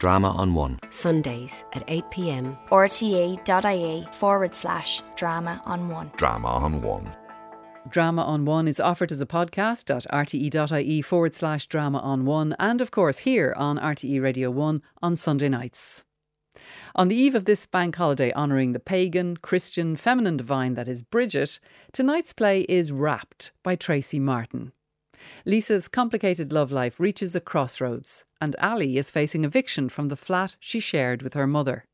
Drama on One. Sundays at 8 p.m. RTE.ie/Drama on One. Drama on One. Drama on One is offered as a podcast at RTE.ie/Drama on One and, of course, here on RTE Radio 1 on Sunday nights. On the eve of this bank holiday honouring the pagan, Christian, feminine divine that is Bridget, tonight's play is Wrapped by Tracy Martin. Lisa's complicated love life reaches a crossroads and Ali is facing eviction from the flat she shared with her mother.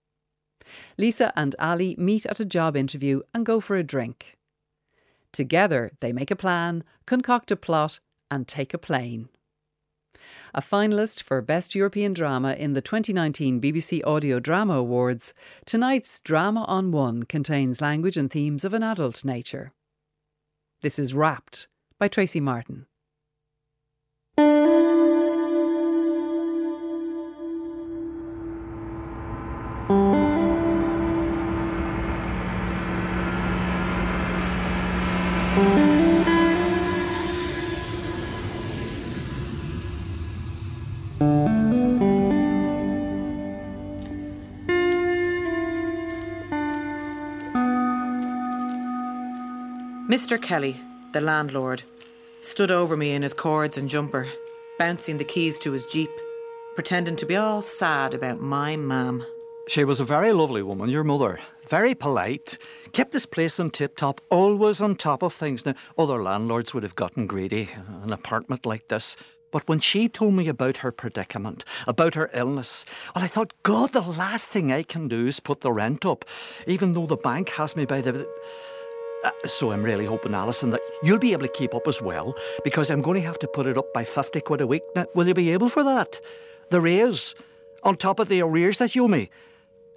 Lisa and Ali meet at a job interview and go for a drink. Together they make a plan, concoct a plot and take a plane. A finalist for Best European Drama in the 2019 BBC Audio Drama Awards, tonight's Drama on One contains language and themes of an adult nature. This is Wrapped by Tracy Martin. Mr. Kelly, the landlord, stood over me in his cords and jumper, bouncing the keys to his jeep, pretending to be all sad about my mam. She was a very lovely woman, your mother. Very polite. Kept this place on tip-top, always on top of things. Now, other landlords would have gotten greedy, an apartment like this. But when she told me about her predicament, about her illness, well, I thought, God, the last thing I can do is put the rent up, even though the bank has me by the... So I'm really hoping, Alison, that you'll be able to keep up as well, because I'm going to have to put it up by 50 quid a week. Now, will you be able for that? The raise, on top of the arrears that you owe me.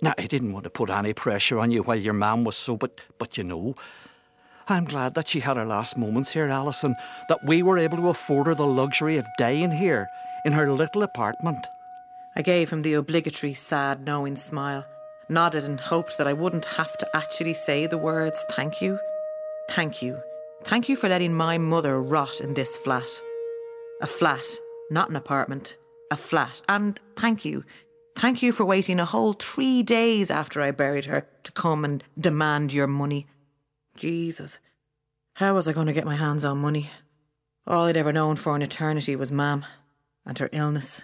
Now, I didn't want to put any pressure on you while your mam was so, but you know, I'm glad that she had her last moments here, Alison, that we were able to afford her the luxury of dying here, in her little apartment. I gave him the obligatory, sad, knowing smile, nodded and hoped that I wouldn't have to actually say the words, thank you. Thank you. Thank you for letting my mother rot in this flat. A flat, not an apartment. A flat. And thank you. Thank you for waiting a whole 3 days after I buried her to come and demand your money. Jesus. How was I going to get my hands on money? All I'd ever known for an eternity was Mam and her illness.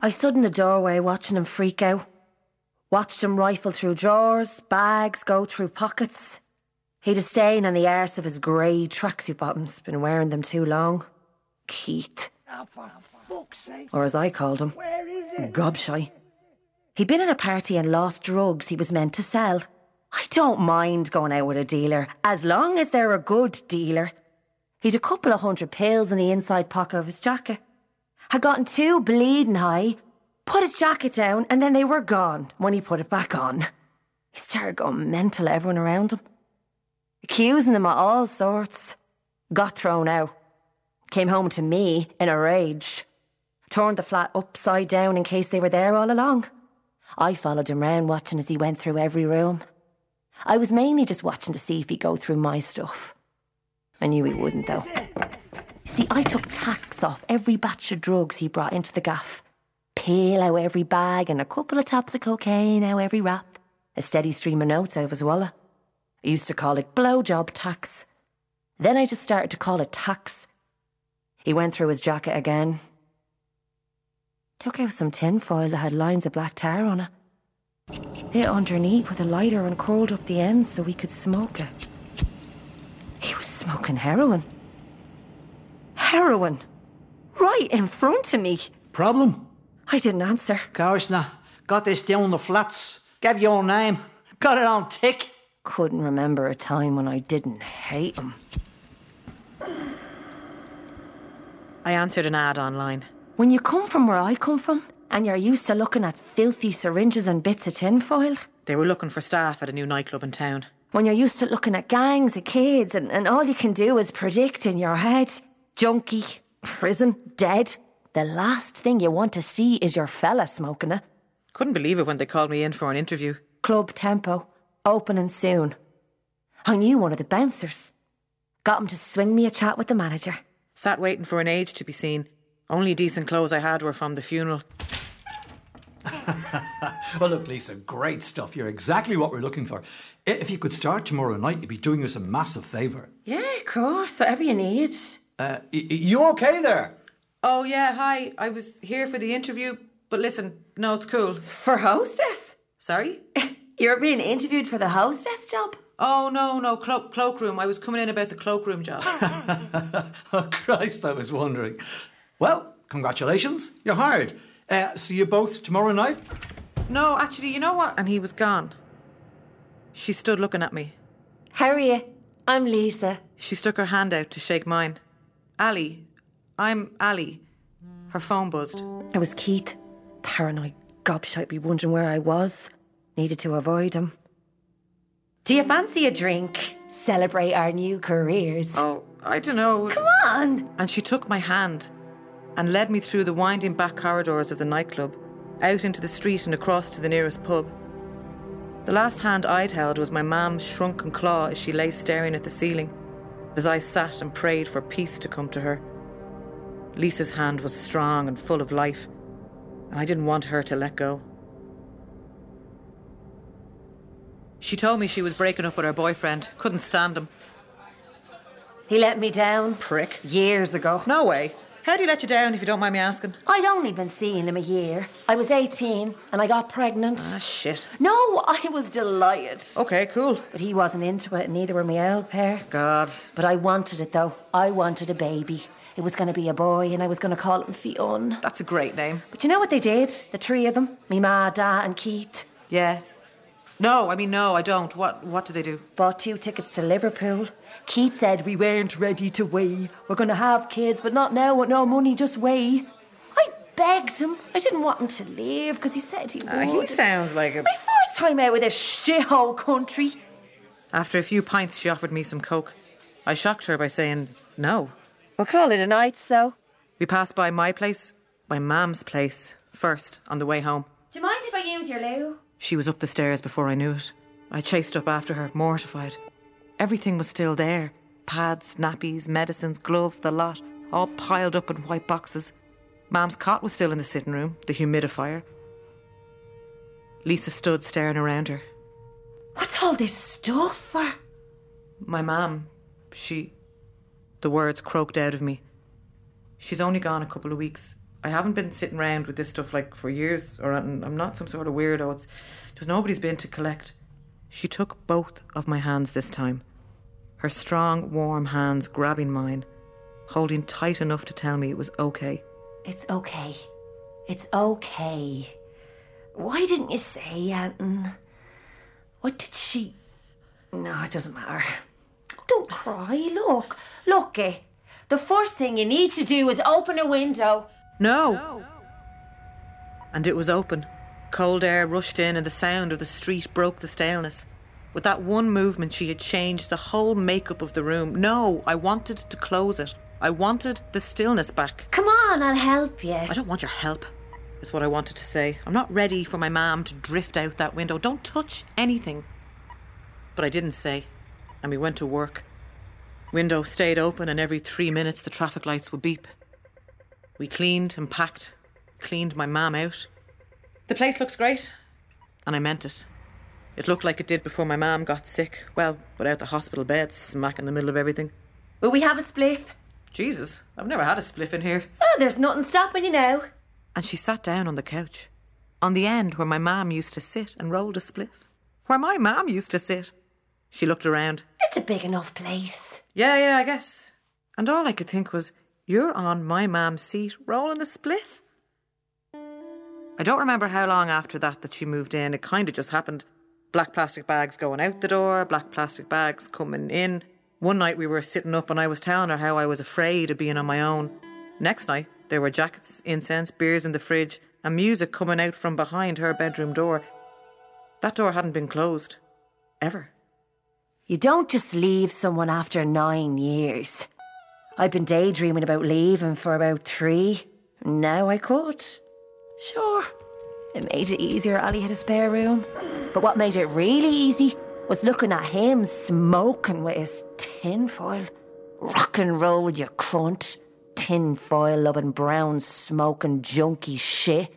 I stood in the doorway watching him freak out. Watched him rifle through drawers, bags, go through pockets. He'd a stain on the arse of his grey tracksuit bottoms, been wearing them too long. Keith. Oh, for fuck's sake. Or as I called him, where is it? Gobshy. He'd been at a party and lost drugs he was meant to sell. I don't mind going out with a dealer, as long as they're a good dealer. He'd a couple of hundred pills in the inside pocket of his jacket. Had gotten too bleeding high, put his jacket down, and then they were gone when he put it back on. He started going mental at everyone around him. Accusing them of all sorts. Got thrown out. Came home to me in a rage. Turned the flat upside down in case they were there all along. I followed him round watching as he went through every room. I was mainly just watching to see if he'd go through my stuff. I knew he wouldn't though. See, I took tax off every batch of drugs he brought into the gaff. Peel out every bag and a couple of taps of cocaine out every wrap. A steady stream of notes out of his wallet. I used to call it blowjob tax. Then I just started to call it tax. He went through his jacket again. Took out some tinfoil that had lines of black tar on it. Hit underneath with a lighter and curled up the ends so we could smoke it. He was smoking heroin. Heroin! Right in front of me! Problem? I didn't answer. Karishna, got this down the flats. Gave you your name. Got it on tick. Couldn't remember a time when I didn't hate him. I answered an ad online. When you come from where I come from, and you're used to looking at filthy syringes and bits of tinfoil... They were looking for staff at a new nightclub in town. When you're used to looking at gangs of kids and all you can do is predict in your head... Junkie, prison, dead... The last thing you want to see is your fella smoking it. Couldn't believe it when they called me in for an interview. Club Tempo. Opening soon. I knew one of the bouncers. Got him to swing me a chat with the manager. Sat waiting for an age to be seen. Only decent clothes I had were from the funeral. Well, look, Lisa, great stuff. You're exactly what we're looking for. If you could start tomorrow night, you'd be doing us a massive favour. Yeah, of course. Whatever you need. You okay there? Oh, yeah, hi. I was here for the interview, but listen, no, it's cool. For hostess? Sorry? You're being interviewed for the hostess job? Oh, no, cloakroom. I was coming in about the cloakroom job. Oh, Christ, I was wondering. Well, congratulations, you're hired. See you both tomorrow night? No, actually, you know what? And he was gone. She stood looking at me. How are you? I'm Lisa. She stuck her hand out to shake mine. Ali. I'm Ali. Her phone buzzed. It was Keith. Paranoid gobshite be wondering where I was. Needed to avoid him. Do you fancy a drink? Celebrate our new careers. Oh, I don't know. Come on! And she took my hand and led me through the winding back corridors of the nightclub, out into the street and across to the nearest pub. The last hand I'd held was my mam's shrunken claw as she lay staring at the ceiling, as I sat and prayed for peace to come to her. Lisa's hand was strong and full of life, and I didn't want her to let go. She told me she was breaking up with her boyfriend. Couldn't stand him. He let me down. Prick. Years ago. No way. How do you let you down, if you don't mind me asking? I'd only been seeing him a year. I was 18 and I got pregnant. Ah, shit. No, I was delighted. OK, cool. But he wasn't into it and neither were my old pair. God. But I wanted it, though. I wanted a baby. It was going to be a boy and I was going to call him Fionn. That's a great name. But you know what they did? The three of them. Me ma, da and Keith. Yeah. No, I mean, no, I don't. What do they do? Bought 2 tickets to Liverpool. Keith said we weren't ready to weigh. We're going to have kids, but not now, with no money, just weigh. I begged him. I didn't want him to leave, because he said he would. He sounds like a... My first time out of this shithole country. After a few pints, she offered me some coke. I shocked her by saying no. We'll call it a night, so. We passed by my place, my mam's place, first, on the way home. Do you mind if I use your loo? She was up the stairs before I knew it. I chased up after her, mortified. Everything was still there. Pads, nappies, medicines, gloves, the lot, all piled up in white boxes. Mam's cot was still in the sitting room, the humidifier. Lisa stood staring around her. What's all this stuff for? My mam, she... The words croaked out of me. She's only gone a couple of weeks. I haven't been sitting around with this stuff, like, for years, or I'm not some sort of weirdo. It's just nobody's been to collect. She took both of my hands this time, her strong, warm hands grabbing mine, holding tight enough to tell me it was okay. It's okay. It's okay. Why didn't you say, Anton? What did she... No, it doesn't matter. Don't cry. Look, the first thing you need to do is open a window. No. And it was open. Cold air rushed in and the sound of the street broke the staleness. With that one movement, she had changed the whole makeup of the room. No, I wanted to close it. I wanted the stillness back. Come on, I'll help you. I don't want your help, is what I wanted to say. I'm not ready for my mam to drift out that window. Don't touch anything. But I didn't say, and we went to work. Window stayed open and every 3 minutes the traffic lights would beep. We cleaned and packed, cleaned my mam out. The place looks great. And I meant it. It looked like it did before my mam got sick. Well, without the hospital bed smack in the middle of everything. Will we have a spliff? Jesus, I've never had a spliff in here. Oh, there's nothing stopping you now. And she sat down on the couch, on the end where my mam used to sit and rolled a spliff. Where my mam used to sit. She looked around. It's a big enough place. Yeah, I guess. And all I could think was... You're on my mam's seat, rolling a spliff. I don't remember how long after that she moved in. It kind of just happened. Black plastic bags going out the door, black plastic bags coming in. One night we were sitting up and I was telling her how I was afraid of being on my own. Next night, there were jackets, incense, beers in the fridge and music coming out from behind her bedroom door. That door hadn't been closed. Ever. You don't just leave someone after 9 years. I'd been daydreaming about leaving for about 3. Now I could. Sure, it made it easier Ali had a spare room. But what made it really easy was looking at him smoking with his tinfoil. Rock and roll, you cunt. Tinfoil-loving, brown-smoking, junky shit.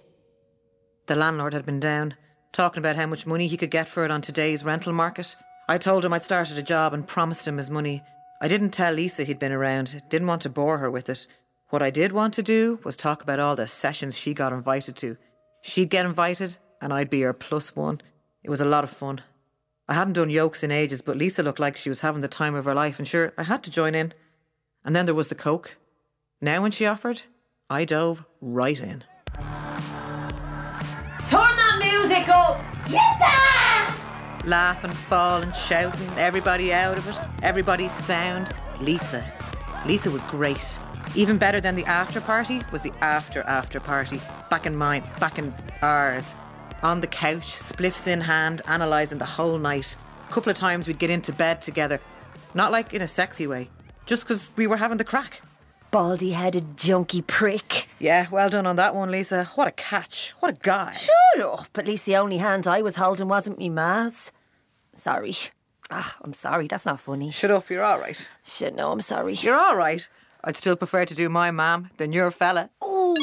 The landlord had been down, talking about how much money he could get for it on today's rental market. I told him I'd started a job and promised him his money. I didn't tell Lisa he'd been around, didn't want to bore her with it. What I did want to do was talk about all the sessions she got invited to. She'd get invited and I'd be her plus one. It was a lot of fun. I hadn't done yokes in ages, but Lisa looked like she was having the time of her life, and sure, I had to join in. And then there was the coke. Now when she offered, I dove right in. Turn that music up! Yippee! Laughing, falling, shouting, everybody out of it, everybody's sound. Lisa was great. Even better than the after party was the after party. Back in mine, back in ours. On the couch, spliffs in hand, analysing the whole night. A couple of times we'd get into bed together. Not like in a sexy way. Just because we were having the crack. Baldy-headed junkie prick. Yeah, well done on that one, Lisa. What a catch. What a guy. Shut up. At least the only hand I was holding wasn't me ma's. Sorry. Ah, I'm sorry. That's not funny. Shut up. You're all right. Shit, no, I'm sorry. You're all right. I'd still prefer to do my mam than your fella. Ooh.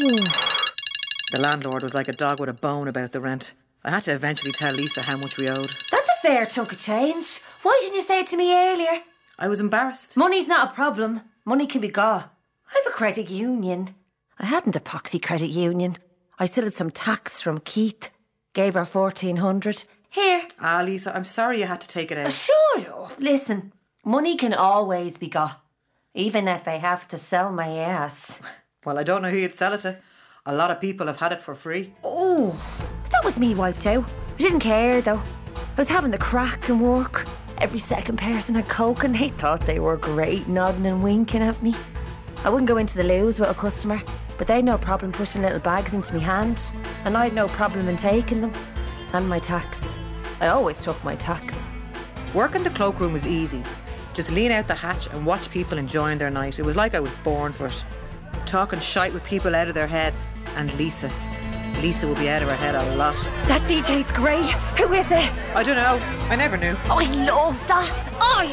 The landlord was like a dog with a bone about the rent. I had to eventually tell Lisa how much we owed. That's a fair chunk of change. Why didn't you say it to me earlier? I was embarrassed. Money's not a problem. Money can be got. I have a credit union. I hadn't a poxy credit union. I still had some tax from Keith. Gave her 1,400. Here. Ah, Lisa, I'm sorry you had to take it out. Shut up. Listen, money can always be got. Even if I have to sell my ass. Well, I don't know who you'd sell it to. A lot of people have had it for free. Oh, that was me wiped out. I didn't care, though. I was having the crack and work. Every second person had coke and they thought they were great, nodding and winking at me. I wouldn't go into the loos with a customer, but they'd no problem pushing little bags into me hands, and I'd no problem in taking them. And my tax. I always took my tax. Working the cloakroom was easy. Just lean out the hatch and watch people enjoying their night. It was like I was born for it. Talking shite with people out of their heads. And Lisa. Lisa will be out of her head a lot. That DJ's grey. Who is it? I don't know. I never knew. I love that. I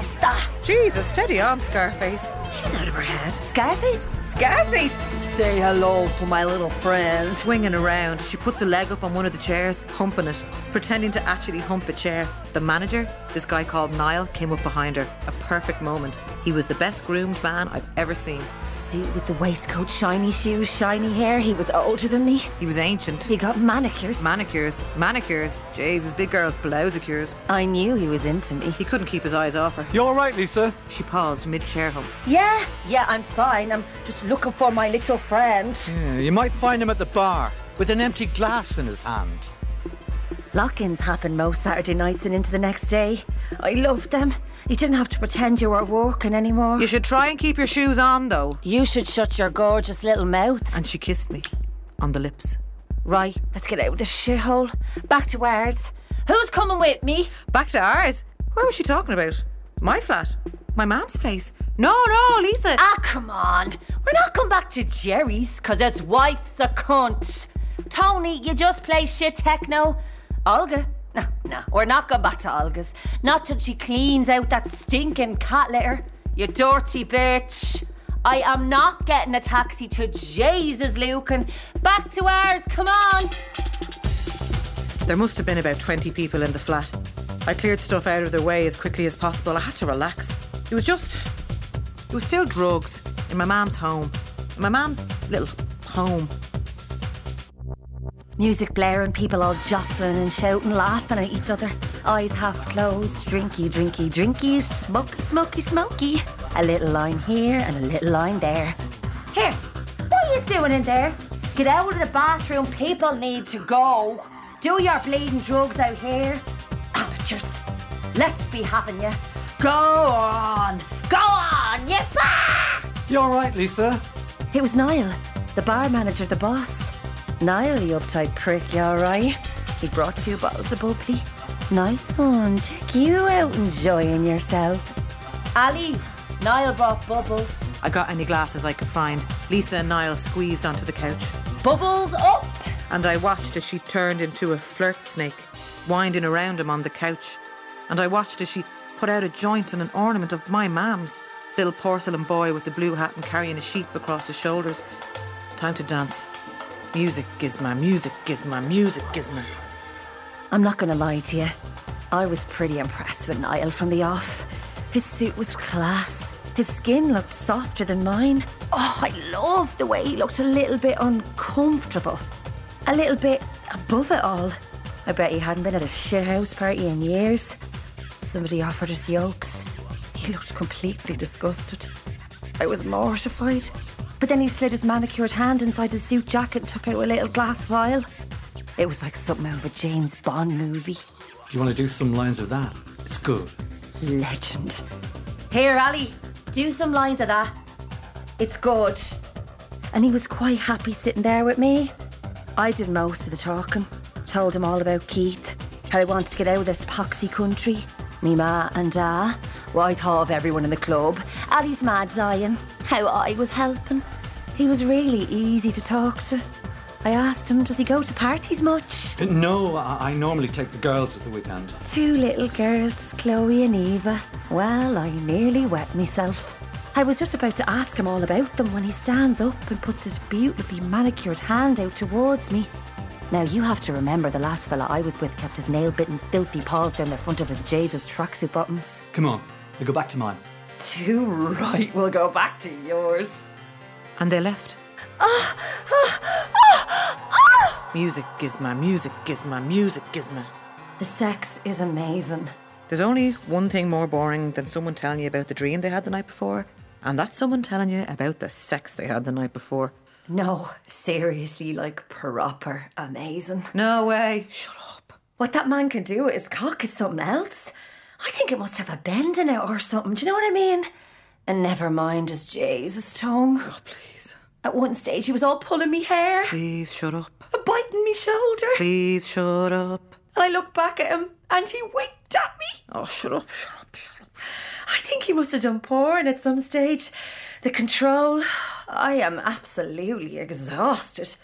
love that. Jesus, steady on, Scarface. She's out of her head. Scarface? Scarface! Say hello to my little friend. Swinging around, she puts a leg up on one of the chairs, humping it, pretending to actually hump a chair. The manager, this guy called Niall, came up behind her. A perfect moment. He was the best groomed man I've ever seen. Suit with the waistcoat, shiny shoes, shiny hair. He was older than me. He was ancient. He got manicures. Manicures. Manicures. Jesus, big girl's blousicures. I knew he was into me. He couldn't keep his eyes off her. You all right, Lisa? She paused mid-chair hump. Yeah, I'm fine. I'm just looking for my little friend. Yeah, you might find him at the bar with an empty glass in his hand. Lock-ins happen most Saturday nights and into the next day. I loved them. You didn't have to pretend you were working anymore. You should try and keep your shoes on, though. You should shut your gorgeous little mouth. And she kissed me on the lips. Right, let's get out of this shithole. Back to ours. Who's coming with me? Back to ours? Where was she talking about? My flat? My mum's place? No, Lisa. Ah, come on. We're not going back to Jerry's, because his wife's a cunt. Tony, you just play shit techno. Olga? No, we're not going back to Olga's. Not till she cleans out that stinking cat litter. You dirty bitch. I am not getting a taxi to Jesus, Lucan. Back to ours, come on. There must have been about 20 people in the flat. I cleared stuff out of their way as quickly as possible. I had to relax. It was still drugs in my mam's home. In my mam's little home. Music blaring, people all jostling and shouting, laughing at each other. Eyes half closed, drinky, smoky. A little line here and a little line there. Here, what are you doing in there? Get out of the bathroom, people need to go. Do your bleeding drugs out here. Amateurs, let's be having you. Go on, you ba! You all right, Lisa? It was Niall, the bar manager, the boss. Niall, you uptight prick, you alright? He brought 2 bottles of bubbly. Nice one, check you out enjoying yourself. Ali, Niall brought bubbles. I got any glasses I could find. Lisa and Niall squeezed onto the couch. Bubbles up! And I watched as she turned into a flirt snake, winding around him on the couch. And I watched as she put out a joint and an ornament of my mam's. Little porcelain boy with the blue hat and carrying a sheep across his shoulders. Time to dance. Music gizmo, music gizmo, music gizmo. I'm not going to lie to you. I was pretty impressed with Niall from the off. His suit was class. His skin looked softer than mine. Oh, I loved the way he looked a little bit uncomfortable. A little bit above it all. I bet he hadn't been at a shithouse party in years. Somebody offered us yolks. He looked completely disgusted. I was mortified. But then he slid his manicured hand inside his suit jacket and took out a little glass vial. It was like something out of a James Bond movie. Do you want to do some lines of that? It's good. Legend. Here, Ali, do some lines of that. It's good. And he was quite happy sitting there with me. I did most of the talking. Told him all about Keith, how I wanted to get out of this poxy country. Me ma and da, what I thought of everyone in the club. Ali's ma dying, how I was helping. He was really easy to talk to. I asked him, does he go to parties much? No, I normally take the girls at the weekend. Two little girls, Chloe and Eva. Well, I nearly wet myself. I was just about to ask him all about them when he stands up and puts his beautifully manicured hand out towards me. Now, you have to remember the last fella I was with kept his nail-bitten, filthy paws down the front of his Jesus tracksuit bottoms. Come on, we'll go back to mine. Too right, we'll go back to yours. And they left. Music gizmo, music gizmo, music gizmo. The sex is amazing. There's only one thing more boring than someone telling you about the dream they had the night before, and that's someone telling you about the sex they had the night before. No, seriously, like proper amazing. No way. Shut up. What that man can do with his cock is something else. I think it must have a bend in it or something, do you know what I mean? And never mind his Jesus tongue. Oh, please. At one stage he was all pulling me hair. Please shut up. And biting me shoulder. Please shut up. And I looked back at him and he winked at me. Oh, shut up, shut up, shut up. I think he must have done porn at some stage. The control. I am absolutely exhausted.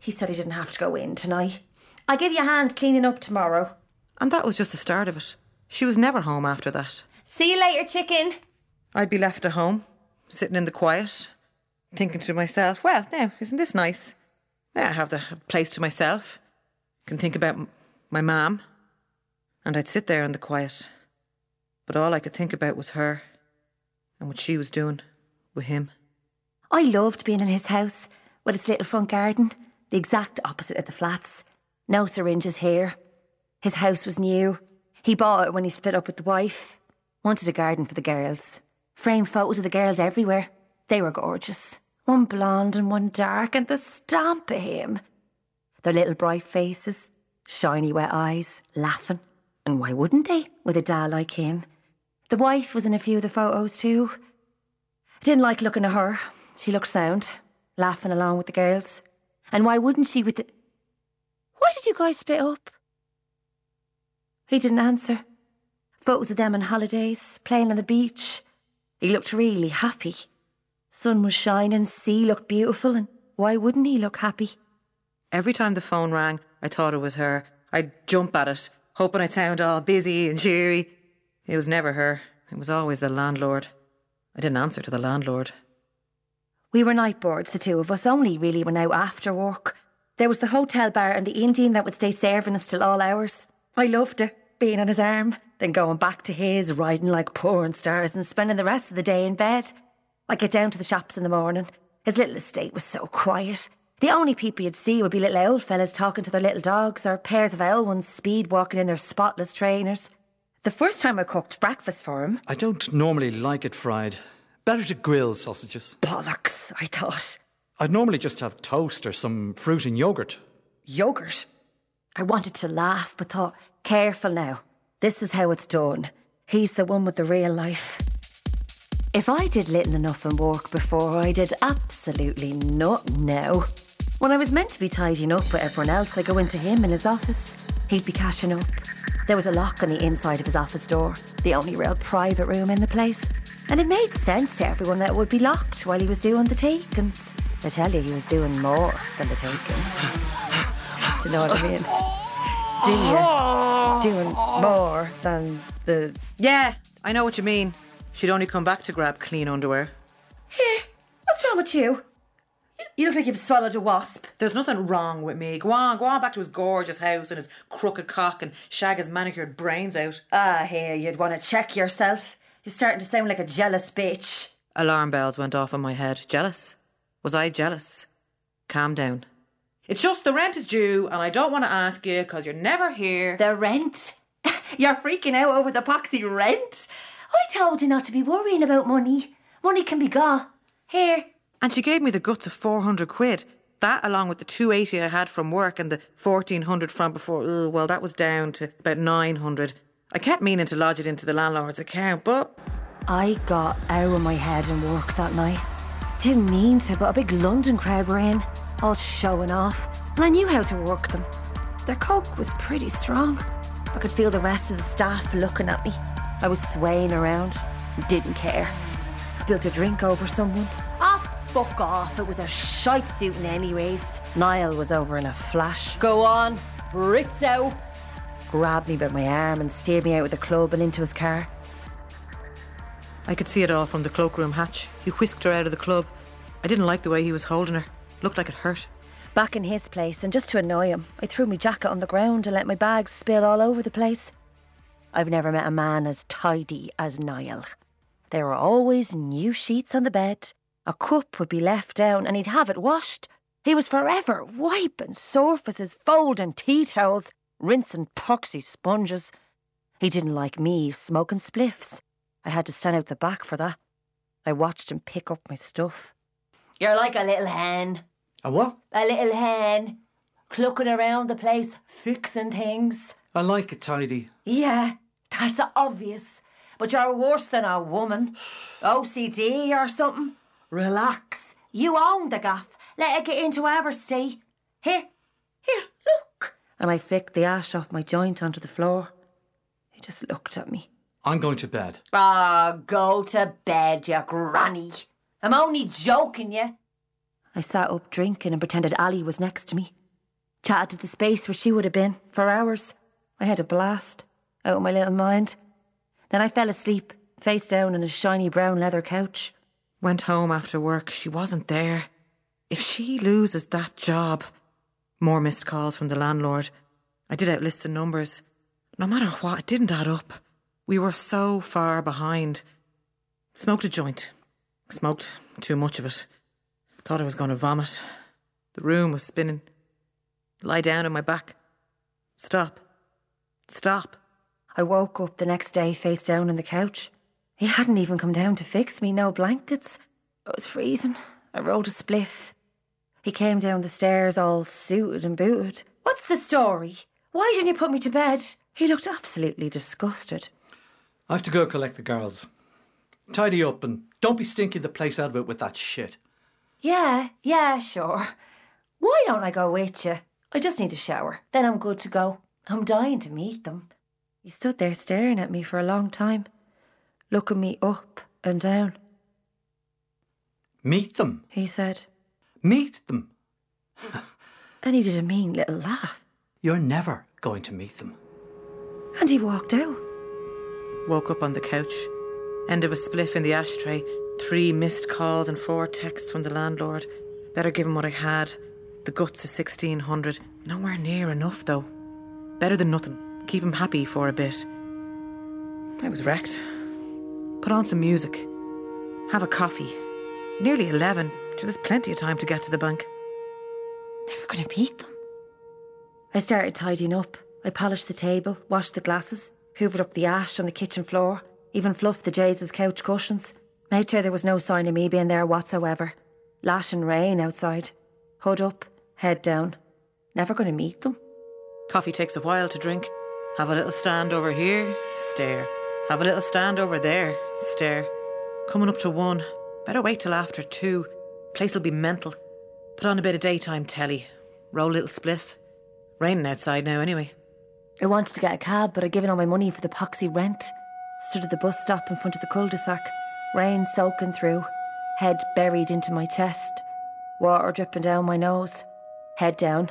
He said he didn't have to go in tonight. I'll give you a hand cleaning up tomorrow. And that was just the start of it. She was never home after that. See you later, chicken. I'd be left at home, sitting in the quiet, thinking to myself, well, now, isn't this nice? Now I have the place to myself. I can think about my mam. And I'd sit there in the quiet. But all I could think about was her and what she was doing with him. I loved being in his house, with its little front garden, the exact opposite of the flats. No syringes here. His house was new. He bought it when he split up with the wife. Wanted a garden for the girls. Framed photos of the girls everywhere. They were gorgeous. One blonde and one dark, and the stamp of him. Their little bright faces, shiny wet eyes, laughing. And why wouldn't they, with a dad like him? The wife was in a few of the photos too. I didn't like looking at her. She looked sound, laughing along with the girls. And why wouldn't she with the... Why did you guys split up? He didn't answer. Photos of them on holidays, playing on the beach. He looked really happy. Sun was shining, sea looked beautiful, and why wouldn't he look happy? Every time the phone rang, I thought it was her. I'd jump at it, hoping I'd sound all busy and cheery. It was never her. It was always the landlord. I didn't answer to the landlord. We were night birds, the two of us, only really went out after work. There was the hotel bar and the Indian that would stay serving us till all hours. I loved her, being on his arm, then going back to his, riding like porn stars and spending the rest of the day in bed. I'd get down to the shops in the morning. His little estate was so quiet. The only people you'd see would be little old fellas talking to their little dogs or pairs of owl ones speed walking in their spotless trainers. The first time I cooked breakfast for him... I don't normally like it fried. Better to grill sausages. Bollocks, I thought. I'd normally just have toast or some fruit and yoghurt. Yoghurt? I wanted to laugh, but thought, careful now. This is how it's done. He's the one with the real life. If I did little enough in work before, I did absolutely not now. When I was meant to be tidying up with everyone else, I go into him in his office. He'd be cashing up. There was a lock on the inside of his office door, the only real private room in the place. And it made sense to everyone that it would be locked while he was doing the takings. I tell you, he was doing more than the takings. Do you know what I mean? Do you? Doing more than the... Yeah, I know what you mean. She'd only come back to grab clean underwear. Hey, what's wrong with you? You look like you've swallowed a wasp. There's nothing wrong with me. Go on back to his gorgeous house and his crooked cock and shag his manicured brains out. Ah, here, you'd want to check yourself. You're starting to sound like a jealous bitch. Alarm bells went off in my head. Jealous? Was I jealous? Calm down. It's just the rent is due and I don't want to ask you because you're never here. The rent? You're freaking out over the poxy rent? I told you not to be worrying about money. Money can be got. Here. And she gave me the guts of 400 quid. That, along with the 280 I had from work and the 1,400 from before, well, that was down to about 900. I kept meaning to lodge it into the landlord's account, but... I got out of my head and worked that night. Didn't mean to, but a big London crowd were in, all showing off. And I knew how to work them. Their coke was pretty strong. I could feel the rest of the staff looking at me. I was swaying around. Didn't care. Spilt a drink over someone. Ah, fuck off. It was a shite suiting anyways. Niall was over in a flash. Go on, Britzo. Grabbed me by my arm and steered me out of the club and into his car. I could see it all from the cloakroom hatch. He whisked her out of the club. I didn't like the way he was holding her. Looked like it hurt. Back in his place, and just to annoy him, I threw my jacket on the ground and let my bags spill all over the place. I've never met a man as tidy as Niall. There were always new sheets on the bed. A cup would be left down and he'd have it washed. He was forever wiping surfaces, folding tea towels, rinsing poxy sponges. He didn't like me smoking spliffs. I had to stand out the back for that. I watched him pick up my stuff. You're like a little hen. A what? A little hen. Clucking around the place, fixing things. I like it tidy. Yeah, that's obvious. But you're worse than a woman. OCD or something. Relax. You own the gaff. Let it get into our stay. Here, look. And I flicked the ash off my joint onto the floor. He just looked at me. I'm going to bed. Oh, go to bed, you granny. I'm only joking, you. I sat up drinking and pretended Ali was next to me. Chatted to the space where she would have been for hours. I had a blast out of my little mind. Then I fell asleep, face down on a shiny brown leather couch. Went home after work. She wasn't there. If she loses that job... More missed calls from the landlord. I did outlist the numbers. No matter what, it didn't add up. We were so far behind. Smoked a joint. Smoked too much of it. Thought I was going to vomit. The room was spinning. Lie down on my back. Stop. I woke up the next day face down on the couch. He hadn't even come down to fix me, no blankets. I was freezing. I rolled a spliff. He came down the stairs all suited and booted. What's the story? Why didn't you put me to bed? He looked absolutely disgusted. I have to go collect the girls. Tidy up and don't be stinking the place out of it with that shit. Yeah, sure. Why don't I go with you? I just need a shower. Then I'm good to go. I'm dying to meet them. He stood there staring at me for a long time, looking me up and down. Meet them, he said. Meet them. And he did a mean little laugh. You're never going to meet them. And he walked out. Woke up on the couch. End of a spliff in the ashtray. 3 missed calls and 4 texts from the landlord. Better give him what I had. The guts of 1,600. Nowhere near enough, though. Better than nothing. Keep him happy for a bit. I was wrecked. Put on some music. Have a coffee. Nearly 11. So there's plenty of time to get to the bank. Never going to beat them. I started tidying up. I polished the table, washed the glasses, hoovered up the ash on the kitchen floor, even fluffed the Jays' couch cushions, made sure there was no sign of me being there whatsoever. Lash and rain outside. Hood up, head down. Never going to meet them. Coffee takes a while to drink. Have a little stand over here, stare. Have a little stand over there, stare. Coming up to 1. Better wait till after 2. Place will be mental. Put on a bit of daytime telly. Roll a little spliff. Raining outside now anyway. I wanted to get a cab, but I'd given all my money for the poxy rent. Stood at the bus stop in front of the cul-de-sac. Rain soaking through. Head buried into my chest. Water dripping down my nose. Head down.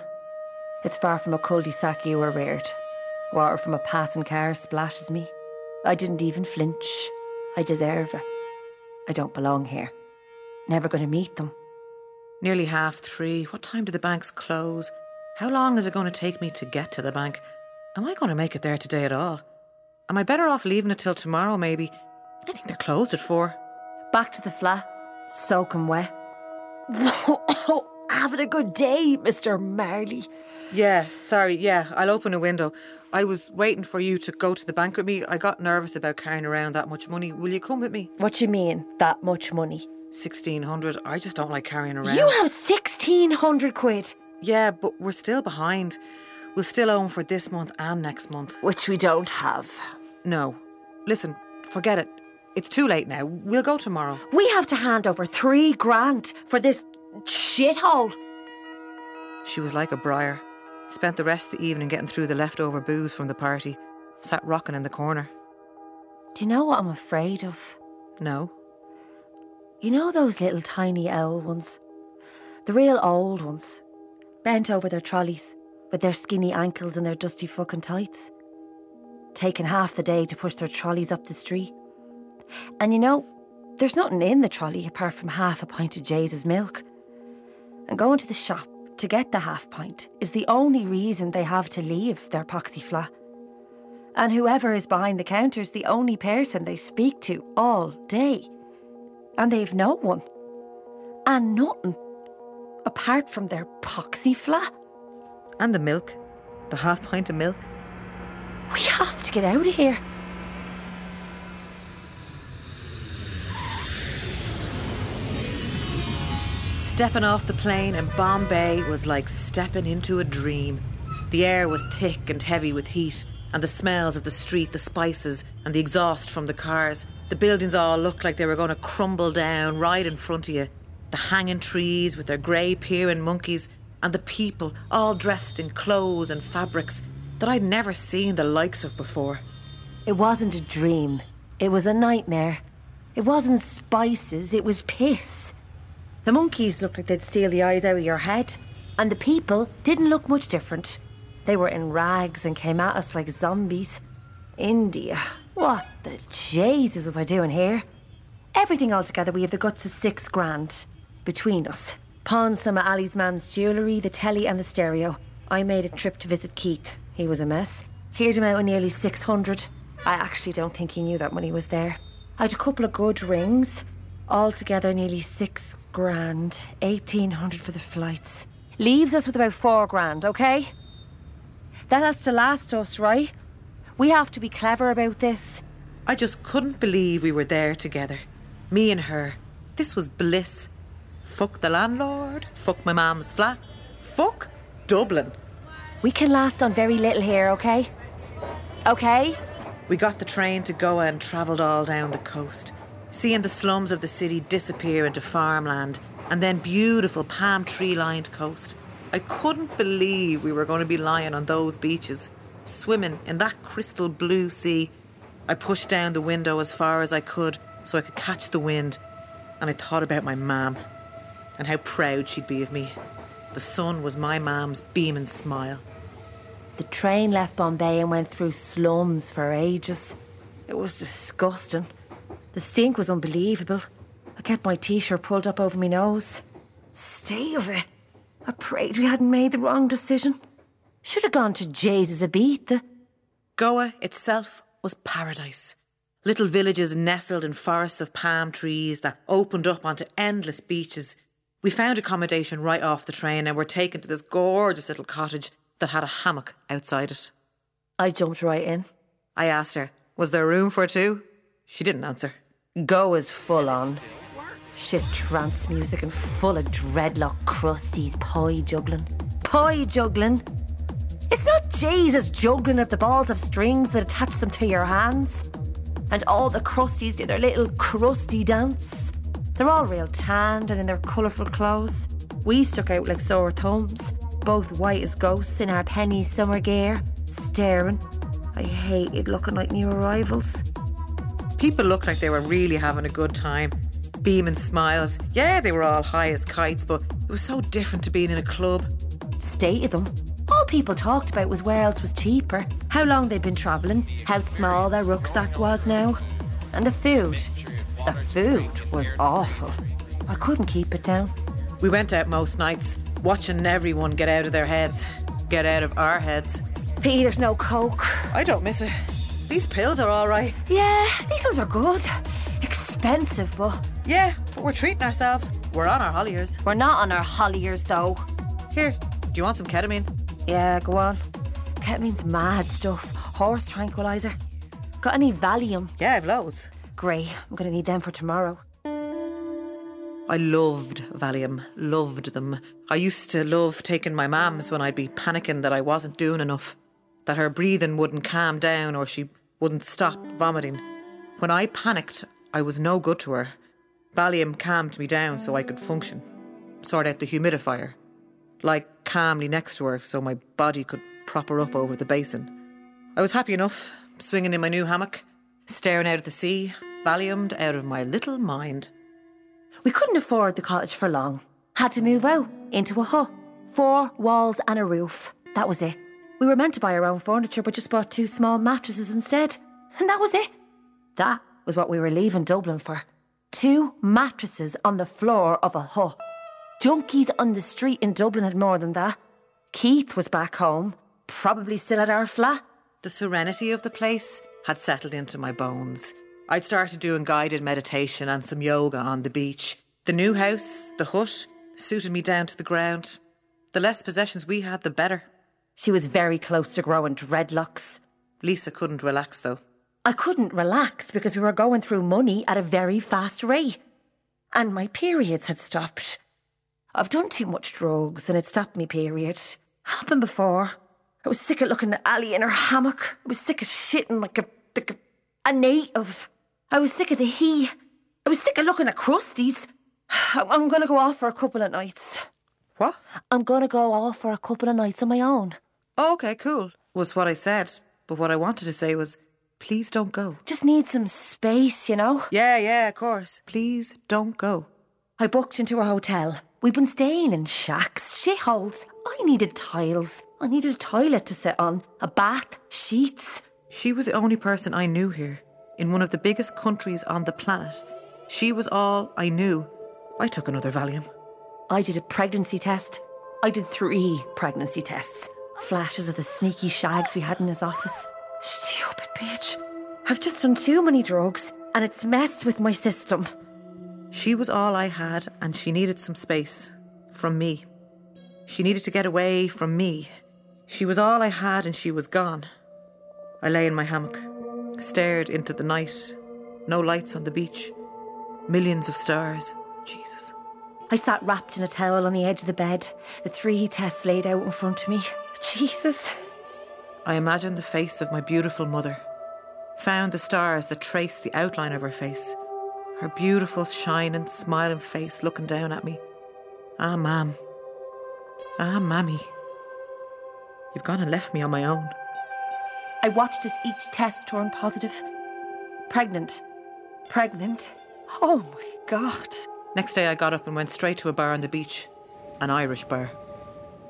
It's far from a cul-de-sac you were reared. Water from a passing car splashes me. I didn't even flinch. I deserve it. I don't belong here. Never going to meet them. Nearly 3:30. What time do the banks close? How long is it going to take me to get to the bank? Am I going to make it there today at all? Am I better off leaving it till tomorrow, maybe? I think they're closed at 4. Back to the flat, soaking wet. Whoa, having a good day, Mr. Marley. Yeah, sorry, yeah, I'll open a window. I was waiting for you to go to the bank with me. I got nervous about carrying around that much money. Will you come with me? What do you mean, that much money? 1,600. I just don't like carrying around. You have 1,600 quid. Yeah, but we're still behind. We'll still owe for this month and next month. Which we don't have. No. Listen, forget it. It's too late now. We'll go tomorrow. We have to hand over 3 grand for this shithole. She was like a briar. Spent the rest of the evening getting through the leftover booze from the party. Sat rocking in the corner. Do you know what I'm afraid of? No. You know those little tiny owl ones? The real old ones. Bent over their trolleys with their skinny ankles and their dusty fucking tights. Taking half the day to push their trolleys up the street. And you know, there's nothing in the trolley apart from half a pint of Jay's milk. And going to the shop to get the half pint is the only reason they have to leave their poxy flat. And whoever is behind the counter is the only person they speak to all day. And they've no one. And nothing. Apart from their poxy flat. And the milk. The half pint of milk. We have to get out of here. Stepping off the plane in Bombay was like stepping into a dream. The air was thick and heavy with heat, and the smells of the street, the spices, and the exhaust from the cars. The buildings all looked like they were going to crumble down right in front of you. The hanging trees with their grey peering monkeys, and the people all dressed in clothes and fabrics that I'd never seen the likes of before. It wasn't a dream. It was a nightmare. It wasn't spices, it was piss. The monkeys looked like they'd steal the eyes out of your head, and the people didn't look much different. They were in rags and came at us like zombies. India. What the Jesus was I doing here? Everything altogether, we have the guts of 6 grand. Between us. Pawn some of Ali's mum's jewellery, the telly and the stereo. I made a trip to visit Keith. He was a mess. Cleared him out with nearly 600. I actually don't think he knew that money was there. I had a couple of good rings. Altogether nearly 6 grand. 1,800 for the flights. Leaves us with about 4 grand, OK? That has to last us, right? We have to be clever about this. I just couldn't believe we were there together. Me and her. This was bliss. Fuck the landlord. Fuck my mum's flat. Fuck Dublin. We can last on very little here, OK? OK? We got the train to Goa and travelled all down the coast. Seeing the slums of the city disappear into farmland and then beautiful palm tree-lined coast. I couldn't believe we were going to be lying on those beaches. Swimming in that crystal blue sea. I pushed down the window as far as I could so I could catch the wind, and I thought about my mam and how proud she'd be of me. The sun was my mam's beaming smile. The train left Bombay and went through slums for ages. It was disgusting. The stink was unbelievable. I kept my t-shirt pulled up over my nose. Stay of it. I prayed we hadn't made the wrong decision. Should have gone to Jay's a beat. Goa itself was paradise. Little villages nestled in forests of palm trees that opened up onto endless beaches. We found accommodation right off the train and were taken to this gorgeous little cottage that had a hammock outside it. I jumped right in. I asked her, was there room for two? She didn't answer. Goa's full on. Shit trance music and full of dreadlock crusties pie juggling. Pie juggling! It's not Jesus juggling at the balls of strings that attach them to your hands. And all the crusties do their little crusty dance. They're all real tanned and in their colourful clothes. We stuck out like sore thumbs, both white as ghosts in our penny summer gear, staring. I hated looking like new arrivals. People looked like they were really having a good time. Beaming smiles. Yeah, they were all high as kites, but it was so different to being in a club. State of them. All people talked about was where else was cheaper, how long they'd been travelling, how small their rucksack was now. And the food. The food was awful. I couldn't keep it down. We went out most nights, watching everyone get out of their heads. Get out of our heads. Pete, there's no coke. I don't miss it. These pills are all right. Yeah, these ones are good. Expensive, but... Yeah, but we're treating ourselves. We're on our holliers. We're not on our holliers, though. Here, do you want some ketamine? Yeah, go on. Ketamine's mad stuff. Horse tranquilizer. Got any Valium? Yeah, I've loads. Great, I'm going to need them for tomorrow. I loved Valium, loved them. I used to love taking my mams when I'd be panicking that I wasn't doing enough, that her breathing wouldn't calm down or she wouldn't stop vomiting. When I panicked, I was no good to her. Valium calmed me down so I could function, sort out the humidifier, lie calmly next to her so my body could prop her up over the basin. I was happy enough, swinging in my new hammock, staring out at the sea, Valiumed out of my little mind. We couldn't afford the cottage for long. Had to move out, into a hut. 4 walls and a roof. That was it. We were meant to buy our own furniture, but just bought 2 small mattresses instead. And that was it. That was what we were leaving Dublin for. 2 mattresses on the floor of a hut. Junkies on the street in Dublin had more than that. Keith was back home, probably still at our flat. The serenity of the place had settled into my bones. I'd started doing guided meditation and some yoga on the beach. The new house, the hut, suited me down to the ground. The less possessions we had, the better. She was very close to growing dreadlocks. Lisa couldn't relax, though. I couldn't relax because we were going through money at a very fast rate. And my periods had stopped. I've done too much drugs and it stopped me period. Happened before. I was sick of looking at Ali in her hammock. I was sick of shitting like a native. I was sick of the heat. I was sick of looking at crusties. I'm going to go off for a couple of nights. What? I'm going to go off for a couple of nights on my own. Oh, OK, cool, was what I said. But what I wanted to say was, please don't go. Just need some space, you know? Yeah, of course. Please don't go. I booked into a hotel. We've been staying in shacks, shitholes. I needed tiles. I needed a toilet to sit on, a bath, sheets. She was the only person I knew here. In one of the biggest countries on the planet. She was all I knew. I took another Valium. I did a pregnancy test. I did 3 pregnancy tests. Flashes of the sneaky shags we had in his office. Stupid bitch. I've just done too many drugs and it's messed with my system. She was all I had and she needed some space. From me. She needed to get away from me. She was all I had and she was gone. I lay in my hammock. Stared into the night. No lights on the beach. Millions of stars. Jesus. I sat wrapped in a towel on the edge of the bed. The 3 tests laid out in front of me. Jesus. I imagined the face of my beautiful mother. Found the stars that traced the outline of her face. Her beautiful, shining, smiling face looking down at me. Ah, ma'am. Ah, mammy. You've gone and left me on my own. I watched as each test turned positive. Pregnant. Pregnant. Oh my God. Next day I got up and went straight to a bar on the beach. An Irish bar.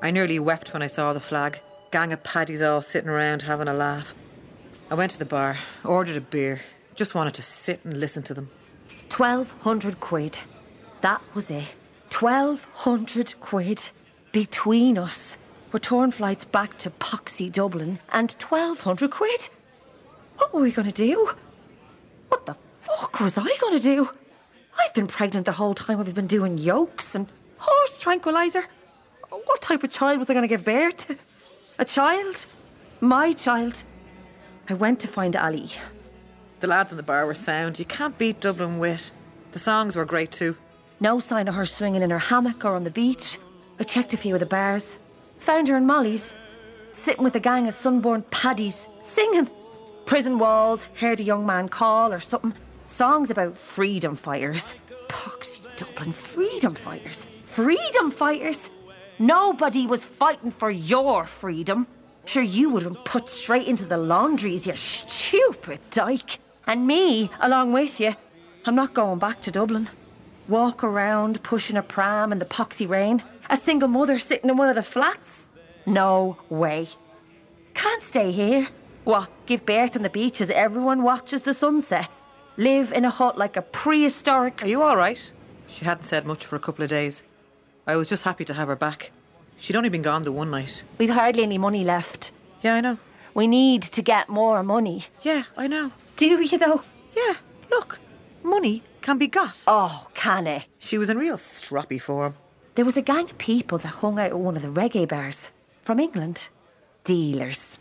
I nearly wept when I saw the flag. Gang of paddies all sitting around having a laugh. I went to the bar, ordered a beer. Just wanted to sit and listen to them. 1,200 quid. That was it. 1,200 quid. Between us. Return flights back to poxy Dublin and 1,200 quid. What were we going to do? What the fuck was I going to do? I've been pregnant the whole time. I've been doing yolks and horse tranquilizer. What type of child was I going to give birth to? A child? My child. I went to find Ali. The lads in the bar were sound. You can't beat Dublin wit. The songs were great too. No sign of her swinging in her hammock or on the beach. I checked a few of the bars. Found her in Molly's, sitting with a gang of sunburned paddies, singing. Prison walls, heard a young man call or something. Songs about freedom fighters. Poxy Dublin, freedom fighters. Freedom fighters? Nobody was fighting for your freedom. Sure, you would have been put straight into the laundries, you stupid dyke. And me, along with you. I'm not going back to Dublin. Walk around, pushing a pram in the poxy rain. A single mother sitting in one of the flats? No way. Can't stay here. What, give birth on the beach as everyone watches the sunset? Live in a hut like a prehistoric... Are you all right? She hadn't said much for a couple of days. I was just happy to have her back. She'd only been gone the one night. We've hardly any money left. Yeah, I know. We need to get more money. Yeah, I know. Do you, though? Yeah, look, money can be got. Oh, can it? She was in real stroppy form. There was a gang of people that hung out at one of the reggae bars. From England. Dealers.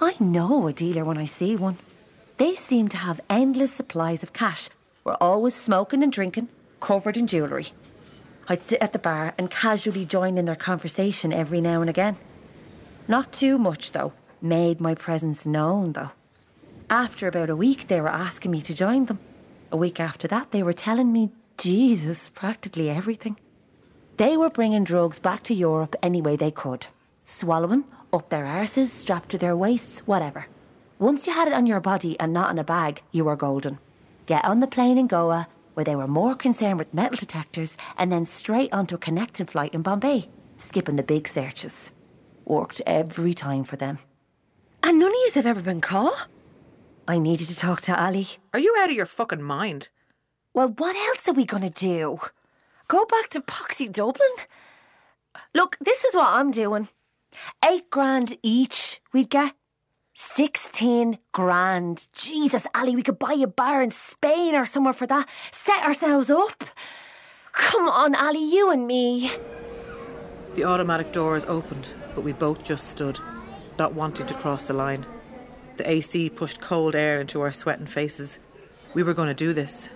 I know a dealer when I see one. They seem to have endless supplies of cash. Were always smoking and drinking, covered in jewellery. I'd sit at the bar and casually join in their conversation every now and again. Not too much, though. Made my presence known, though. After about a week, they were asking me to join them. A week after that, they were telling me, Jesus, practically everything. They were bringing drugs back to Europe any way they could. Swallowing, up their arses, strapped to their waists, whatever. Once you had it on your body and not in a bag, you were golden. Get on the plane in Goa, where they were more concerned with metal detectors, and then straight onto a connecting flight in Bombay, skipping the big searches. Worked every time for them. And none of yous have ever been caught? I needed to talk to Ali. Are you out of your fucking mind? Well, what else are we going to do? Go back to Poxy Dublin? Look, this is what I'm doing. 8 grand each we'd get. 16 grand. Jesus, Ali, we could buy a bar in Spain or somewhere for that. Set ourselves up. Come on, Ali, you and me. The automatic doors opened, but we both just stood, not wanting to cross the line. The AC pushed cold air into our sweating faces. We were going to do this.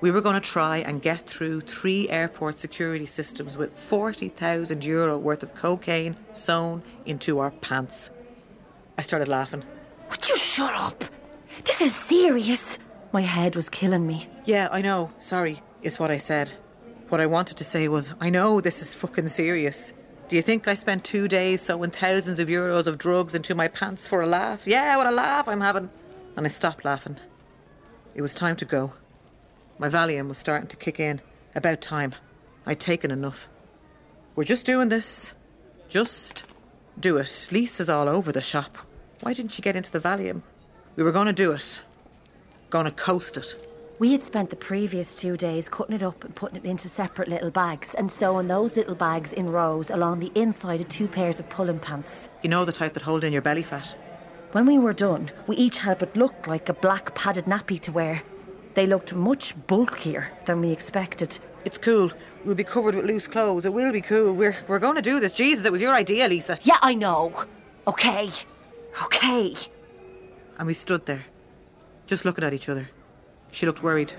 We were going to try and get through 3 airport security systems with €40,000 worth of cocaine sewn into our pants. I started laughing. Would you shut up? This is serious. My head was killing me. Yeah, I know. Sorry, is what I said. What I wanted to say was, I know this is fucking serious. Do you think I spent 2 days sewing thousands of euros of drugs into my pants for a laugh? Yeah, what a laugh I'm having. And I stopped laughing. It was time to go. My Valium was starting to kick in. About time. I'd taken enough. We're just doing this. Just do it. Lisa's all over the shop. Why didn't she get into the Valium? We were going to do it. Going to coast it. We had spent the previous 2 days cutting it up and putting it into separate little bags and sewing those little bags in rows along the inside of 2 pairs of pulling pants. You know, the type that hold in your belly fat. When we were done, we each had what looked like a black padded nappy to wear. They looked much bulkier than we expected. It's cool. We'll be covered with loose clothes. It will be cool. We're going to do this. Jesus, it was your idea, Lisa. Yeah, I know. Okay. Okay. And we stood there, just looking at each other. She looked worried.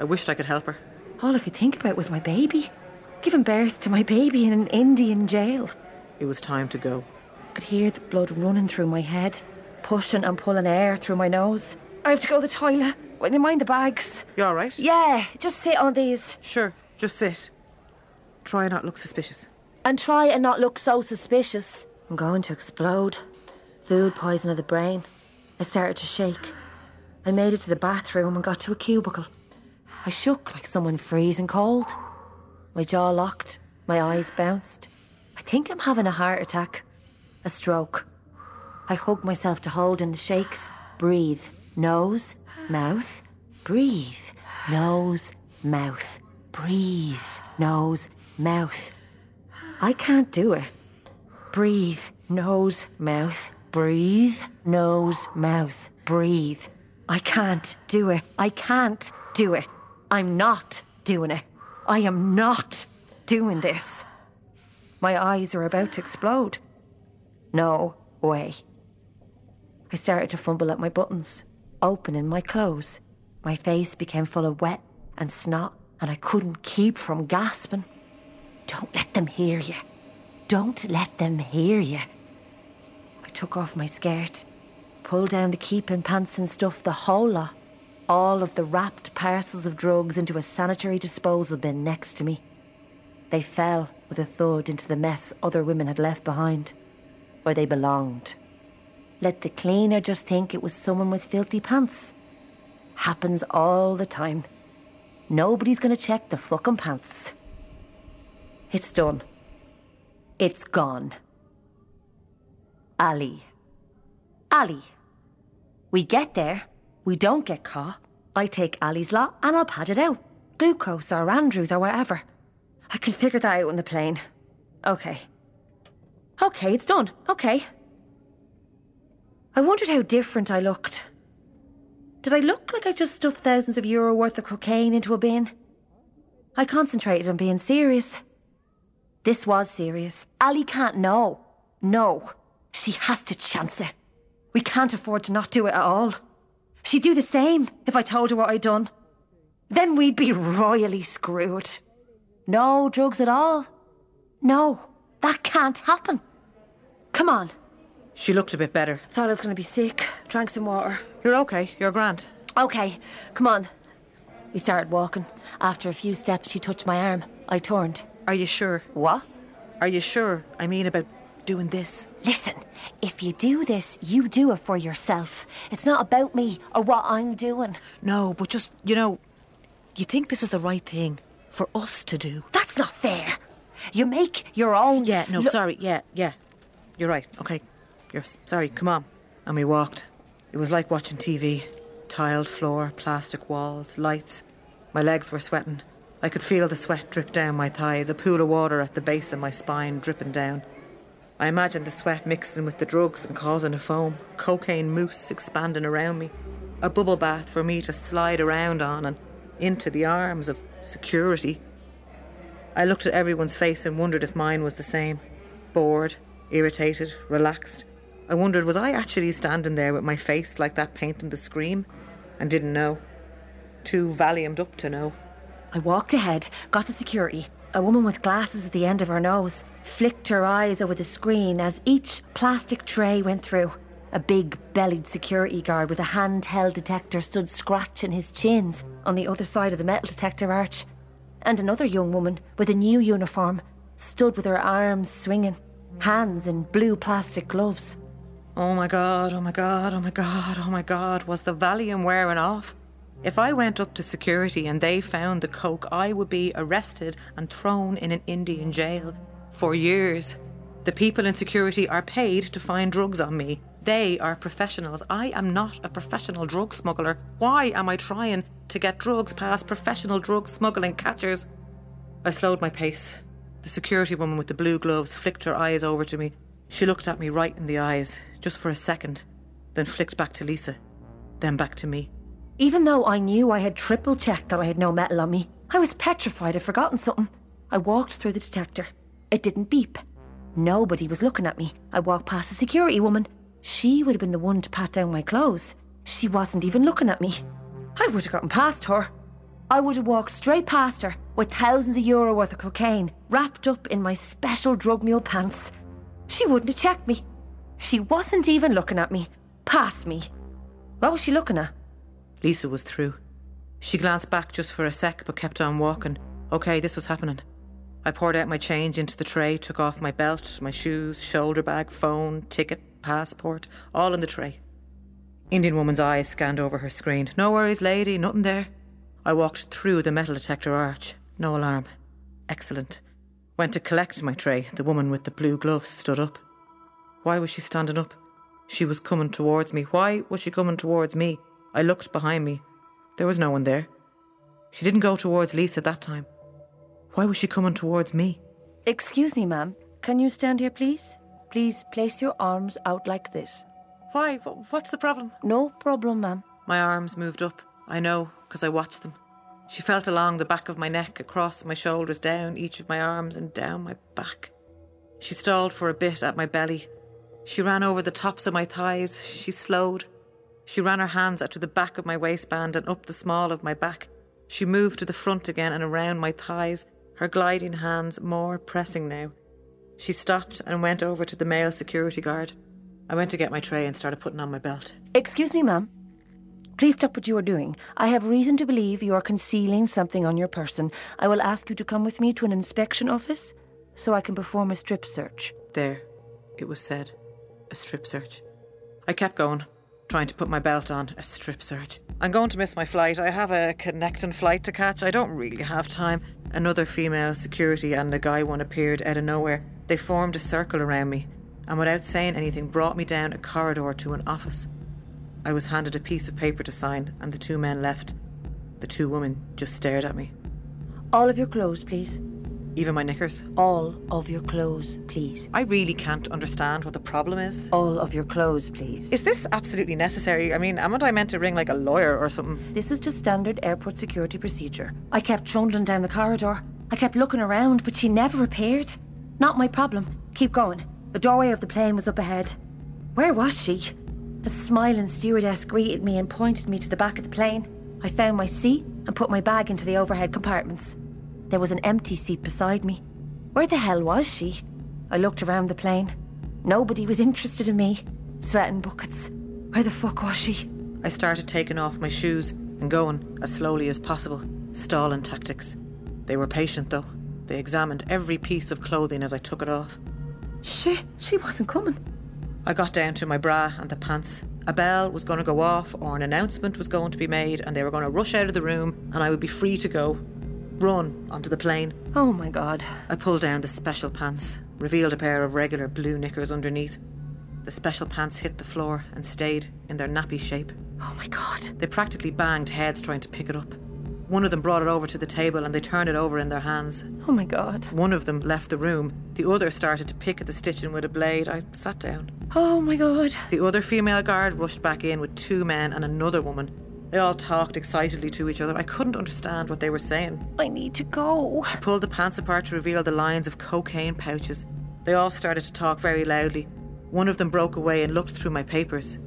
I wished I could help her. All I could think about was my baby. Giving birth to my baby in an Indian jail. It was time to go. I could hear the blood running through my head, pushing and pulling air through my nose. I have to go to the toilet. Well, you mind the bags? You all right? Yeah, just sit on these. Sure, just sit. Try and not look suspicious. And try and not look so suspicious. I'm going to explode. Food poison of the brain. I started to shake. I made it to the bathroom and got to a cubicle. I shook like someone freezing cold. My jaw locked, my eyes bounced. I think I'm having a heart attack. A stroke. I hugged myself to hold in the shakes. Breathe. Nose. Mouth. Breathe. Nose. Mouth. Breathe. Nose. Mouth. I can't do it. Breathe. Nose. Mouth. Breathe. Nose. Mouth. Breathe. I can't do it. I can't do it. I'm not doing it. I am not doing this. My eyes are about to explode. No way. I started to fumble at my buttons, opening my clothes. My face became full of wet and snot, and I couldn't keep from gasping. Don't let them hear you. Don't let them hear you. I took off my skirt. Pull down the keeping pants and stuff, the whole lot. All of the wrapped parcels of drugs into a sanitary disposal bin next to me. They fell with a thud into the mess other women had left behind, where they belonged. Let the cleaner just think it was someone with filthy pants. Happens all the time. Nobody's going to check the fucking pants. It's done. It's gone. Ali. Ali. We get there, we don't get caught. I take Ali's lot and I'll pad it out. Glucose or Andrews or whatever. I can figure that out on the plane. Okay. Okay, it's done. Okay. I wondered how different I looked. Did I look like I just stuffed thousands of euro worth of cocaine into a bin? I concentrated on being serious. This was serious. Ali can't know. No. She has to chance it. We can't afford to not do it at all. She'd do the same if I told her what I'd done. Then we'd be royally screwed. No drugs at all. No, that can't happen. Come on. She looked a bit better. Thought I was going to be sick. Drank some water. You're okay. You're grand. Okay. Come on. We started walking. After a few steps, she touched my arm. I turned. Are you sure? What? Are you sure? I mean about doing this. Listen, if you do this, you do it for yourself. It's not about me or what I'm doing. No, but just, you know, you think this is the right thing for us to do. That's not fair. You make your own... Yeah, no, sorry, yeah. You're right, okay. You're sorry, come on. And we walked. It was like watching TV. Tiled floor, plastic walls, lights. My legs were sweating. I could feel the sweat drip down my thighs, a pool of water at the base of my spine dripping down. I imagined the sweat mixing with the drugs and causing a foam, cocaine mousse expanding around me, a bubble bath for me to slide around on and into the arms of security. I looked at everyone's face and wondered if mine was the same. Bored, irritated, relaxed. I wondered, was I actually standing there with my face like that painting the scream? And didn't know. Too valiumed up to know. I walked ahead, got to security. A woman with glasses at the end of her nose flicked her eyes over the screen as each plastic tray went through. A big-bellied security guard with a handheld detector stood scratching his chins on the other side of the metal detector arch. And another young woman with a new uniform stood with her arms swinging, hands in blue plastic gloves. Oh my God, oh my God, oh my God, oh my God, was the Valium wearing off? If I went up to security and they found the coke, I would be arrested and thrown in an Indian jail for years. The people in security are paid to find drugs on me. They are professionals. I am not a professional drug smuggler. Why am I trying to get drugs past professional drug smuggling catchers? I slowed my pace. The security woman with the blue gloves flicked her eyes over to me. She looked at me right in the eyes, just for a second, then flicked back to Lisa, then back to me. Even though I knew I had triple-checked that I had no metal on me, I was petrified I'd forgotten something. I walked through the detector. It didn't beep. Nobody was looking at me. I walked past the security woman. She would have been the one to pat down my clothes. She wasn't even looking at me. I would have gotten past her. I would have walked straight past her with thousands of euro worth of cocaine wrapped up in my special drug mule pants. She wouldn't have checked me. She wasn't even looking at me. Past me. What was she looking at? Lisa was through. She glanced back just for a sec but kept on walking. Okay, this was happening. I poured out my change into the tray, took off my belt, my shoes, shoulder bag, phone, ticket, passport, all in the tray. Indian woman's eyes scanned over her screen. No worries, lady, nothing there. I walked through the metal detector arch. No alarm. Excellent. Went to collect my tray. The woman with the blue gloves stood up. Why was she standing up? She was coming towards me. Why was she coming towards me? I looked behind me. There was no one there. She didn't go towards Lisa that time. Why was she coming towards me? Excuse me, ma'am. Can you stand here, please? Please place your arms out like this. Why? What's the problem? No problem, ma'am. My arms moved up. I know, because I watched them. She felt along the back of my neck, across my shoulders, down each of my arms and down my back. She stalled for a bit at my belly. She ran over the tops of my thighs. She slowed. She ran her hands out to the back of my waistband and up the small of my back. She moved to the front again and around my thighs, her gliding hands more pressing now. She stopped and went over to the male security guard. I went to get my tray and started putting on my belt. Excuse me, ma'am. Please stop what you are doing. I have reason to believe you are concealing something on your person. I will ask you to come with me to an inspection office so I can perform a strip search. There, it was said, a strip search. I kept going, trying to put my belt on, a strip search. I'm going to miss my flight. I have a connecting flight to catch. I don't really have time. Another female security and a guy one appeared out of nowhere. They formed a circle around me and without saying anything brought me down a corridor to an office. I was handed a piece of paper to sign and the two men left. The two women just stared at me. All of your clothes, please. Even my knickers? All of your clothes, please. I really can't understand what the problem is. All of your clothes, please. Is this absolutely necessary? I mean, haven't I meant to ring like a lawyer or something? This is just standard airport security procedure. I kept trundling down the corridor. I kept looking around, but she never appeared. Not my problem. Keep going. The doorway of the plane was up ahead. Where was she? A smiling stewardess greeted me and pointed me to the back of the plane. I found my seat and put my bag into the overhead compartments. There was an empty seat beside me. Where the hell was she? I looked around the plane. Nobody was interested in me. Sweating buckets. Where the fuck was she? I started taking off my shoes and going as slowly as possible. Stalling tactics. They were patient though. They examined every piece of clothing as I took it off. Shit, she wasn't coming. I got down to my bra and the pants. A bell was going to go off or an announcement was going to be made and they were going to rush out of the room and I would be free to go. Run onto the plane. Oh my God. I pulled down the special pants, revealed a pair of regular blue knickers underneath. The special pants hit the floor and stayed in their nappy shape. Oh my God. They practically banged heads trying to pick it up. One of them brought it over to the table and they turned it over in their hands. Oh my God. One of them left the room. The other started to pick at the stitching with a blade. I sat down. Oh my God. The other female guard rushed back in with two men and another woman. They all talked excitedly to each other. I couldn't understand what they were saying. I need to go. She pulled the pants apart to reveal the lines of cocaine pouches. They all started to talk very loudly. One of them broke away and looked through my papers.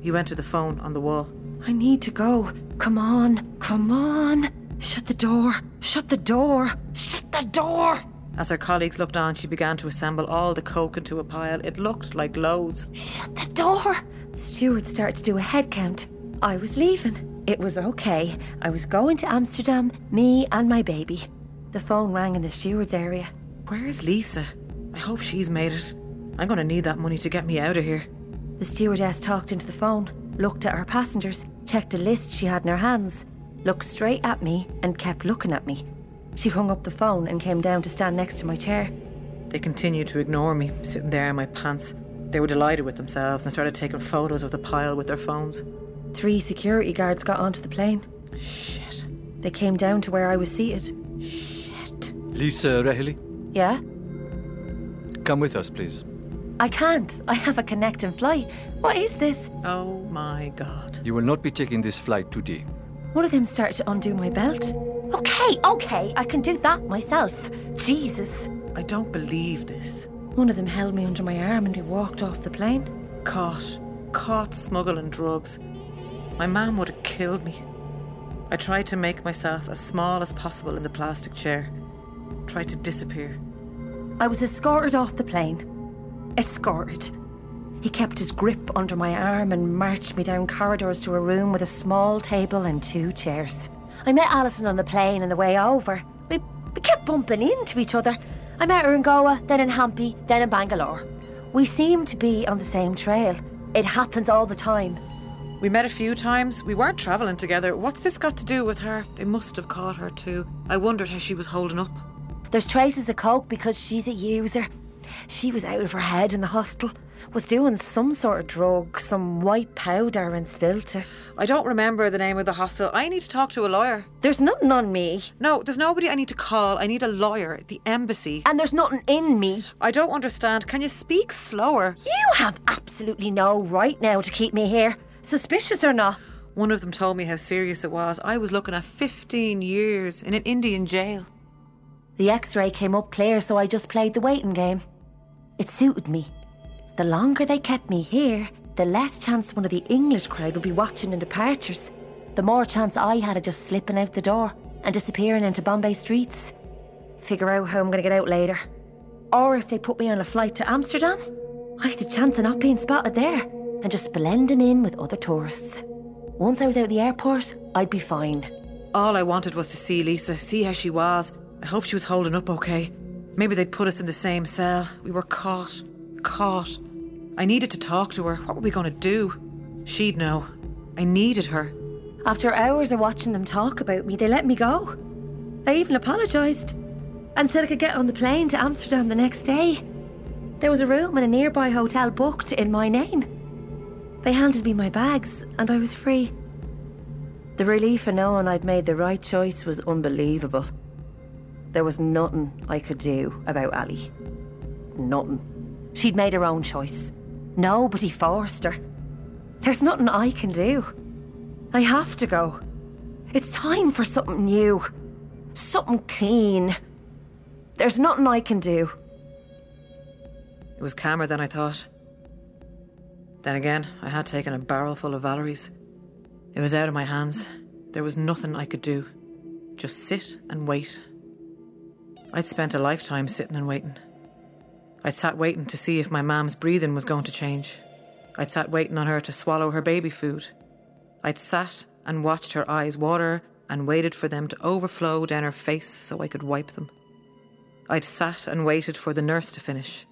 He went to the phone on the wall. I need to go. Come on. Come on. Shut the door. Shut the door. Shut the door. As her colleagues looked on, she began to assemble all the coke into a pile. It looked like loads. Shut the door. The steward started to do a head count. I was leaving. It was okay. I was going to Amsterdam, me and my baby. The phone rang in the steward's area. Where's Lisa? I hope she's made it. I'm going to need that money to get me out of here. The stewardess talked into the phone. Looked at her passengers, checked a list she had in her hands, looked straight at me and kept looking at me. She hung up the phone and came down to stand next to my chair. They continued to ignore me, sitting there in my pants. They were delighted with themselves and started taking photos of the pile with their phones. 3 security guards got onto the plane. Shit. They came down to where I was seated. Shit. Lisa Rahili? Yeah? Come with us, please. I can't. I have a connecting flight. What is this? Oh my God. You will not be taking this flight today. One of them started to undo my belt. Okay, I can do that myself. Jesus. I don't believe this. One of them held me under my arm and we walked off the plane. Caught smuggling drugs. My mum would have killed me. I tried to make myself as small as possible in the plastic chair. Tried to disappear. I was escorted off the plane. Escorted. He kept his grip under my arm and marched me down corridors to a room with a small table and 2 chairs. I met Alison on the plane on the way over. We kept bumping into each other. I met her in Goa, then in Hampi, then in Bangalore. We seemed to be on the same trail. It happens all the time. We met a few times. We weren't travelling together. What's this got to do with her? They must have caught her too. I wondered how she was holding up. There's traces of coke because she's a user. She was out of her head in the hostel, was doing some sort of drug, some white powder and spilt it. I don't remember the name of the hostel. I need to talk to a lawyer. There's nothing on me. No, there's nobody I need to call. I need a lawyer at the embassy. And there's nothing in me. I don't understand. Can you speak slower? You have absolutely no right now to keep me here. Suspicious or not. One of them told me how serious it was. I was looking at 15 years in an Indian jail. The x-ray came up clear, so I just played the waiting game. It suited me. The longer they kept me here, the less chance one of the English crowd would be watching in departures. The more chance I had of just slipping out the door and disappearing into Bombay streets. Figure out how I'm going to get out later. Or if they put me on a flight to Amsterdam, I had the chance of not being spotted there and just blending in with other tourists. Once I was out of the airport, I'd be fine. All I wanted was to see Lisa, see how she was. I hope she was holding up okay. Maybe they'd put us in the same cell. We were caught. I needed to talk to her. What were we going to do? She'd know. I needed her. After hours of watching them talk about me, they let me go. They even apologised and said I could get on the plane to Amsterdam the next day. There was a room in a nearby hotel booked in my name. They handed me my bags and I was free. The relief of knowing I'd made the right choice was unbelievable. There was nothing I could do about Ali. Nothing. She'd made her own choice. Nobody forced her. There's nothing I can do. I have to go. It's time for something new. Something clean. There's nothing I can do. It was calmer than I thought. Then again, I had taken a barrel full of Valerie's. It was out of my hands. There was nothing I could do. Just sit and wait. I'd spent a lifetime sitting and waiting. I'd sat waiting to see if my mam's breathing was going to change. I'd sat waiting on her to swallow her baby food. I'd sat and watched her eyes water and waited for them to overflow down her face so I could wipe them. I'd sat and waited for the nurse to finish.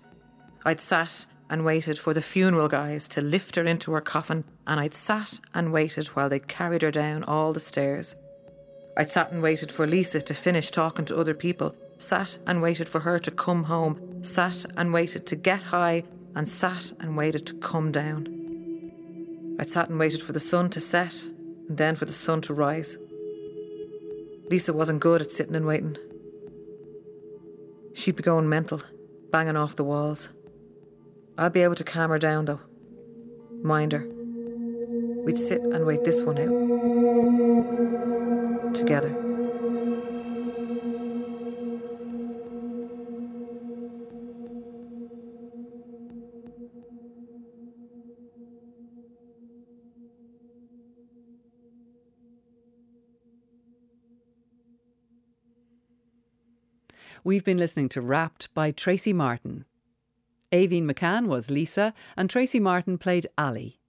I'd sat and waited for the funeral guys to lift her into her coffin, and I'd sat and waited while they carried her down all the stairs. I'd sat and waited for Lisa to finish talking to other people, sat and waited for her to come home, sat and waited to get high, and sat and waited to come down. I'd sat and waited for the sun to set, and then for the sun to rise. Lisa wasn't good at sitting and waiting. She'd be going mental, banging off the walls. I'd be able to calm her down, though. Mind her. We'd sit and wait this one out. Together. We've been listening to Wrapped by Tracy Martin. Avine McCann was Lisa and Tracy Martin played Ali.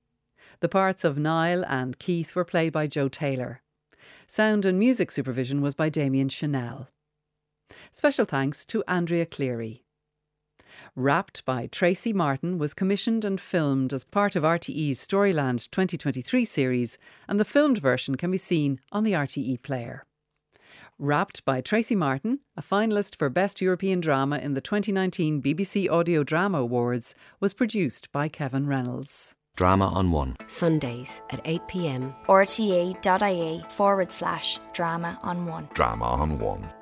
The parts of Niall and Keith were played by Joe Taylor. Sound and music supervision was by Damien Chanel. Special thanks to Andrea Cleary. Wrapped by Tracy Martin was commissioned and filmed as part of RTE's Storyland 2023 series, and the filmed version can be seen on the RTE player. Wrapped by Tracy Martin, a finalist for Best European Drama in the 2019 BBC Audio Drama Awards, was produced by Kevin Reynolds. Drama on One. Sundays at 8 p.m. RTE.ie/Drama on One. Drama on One.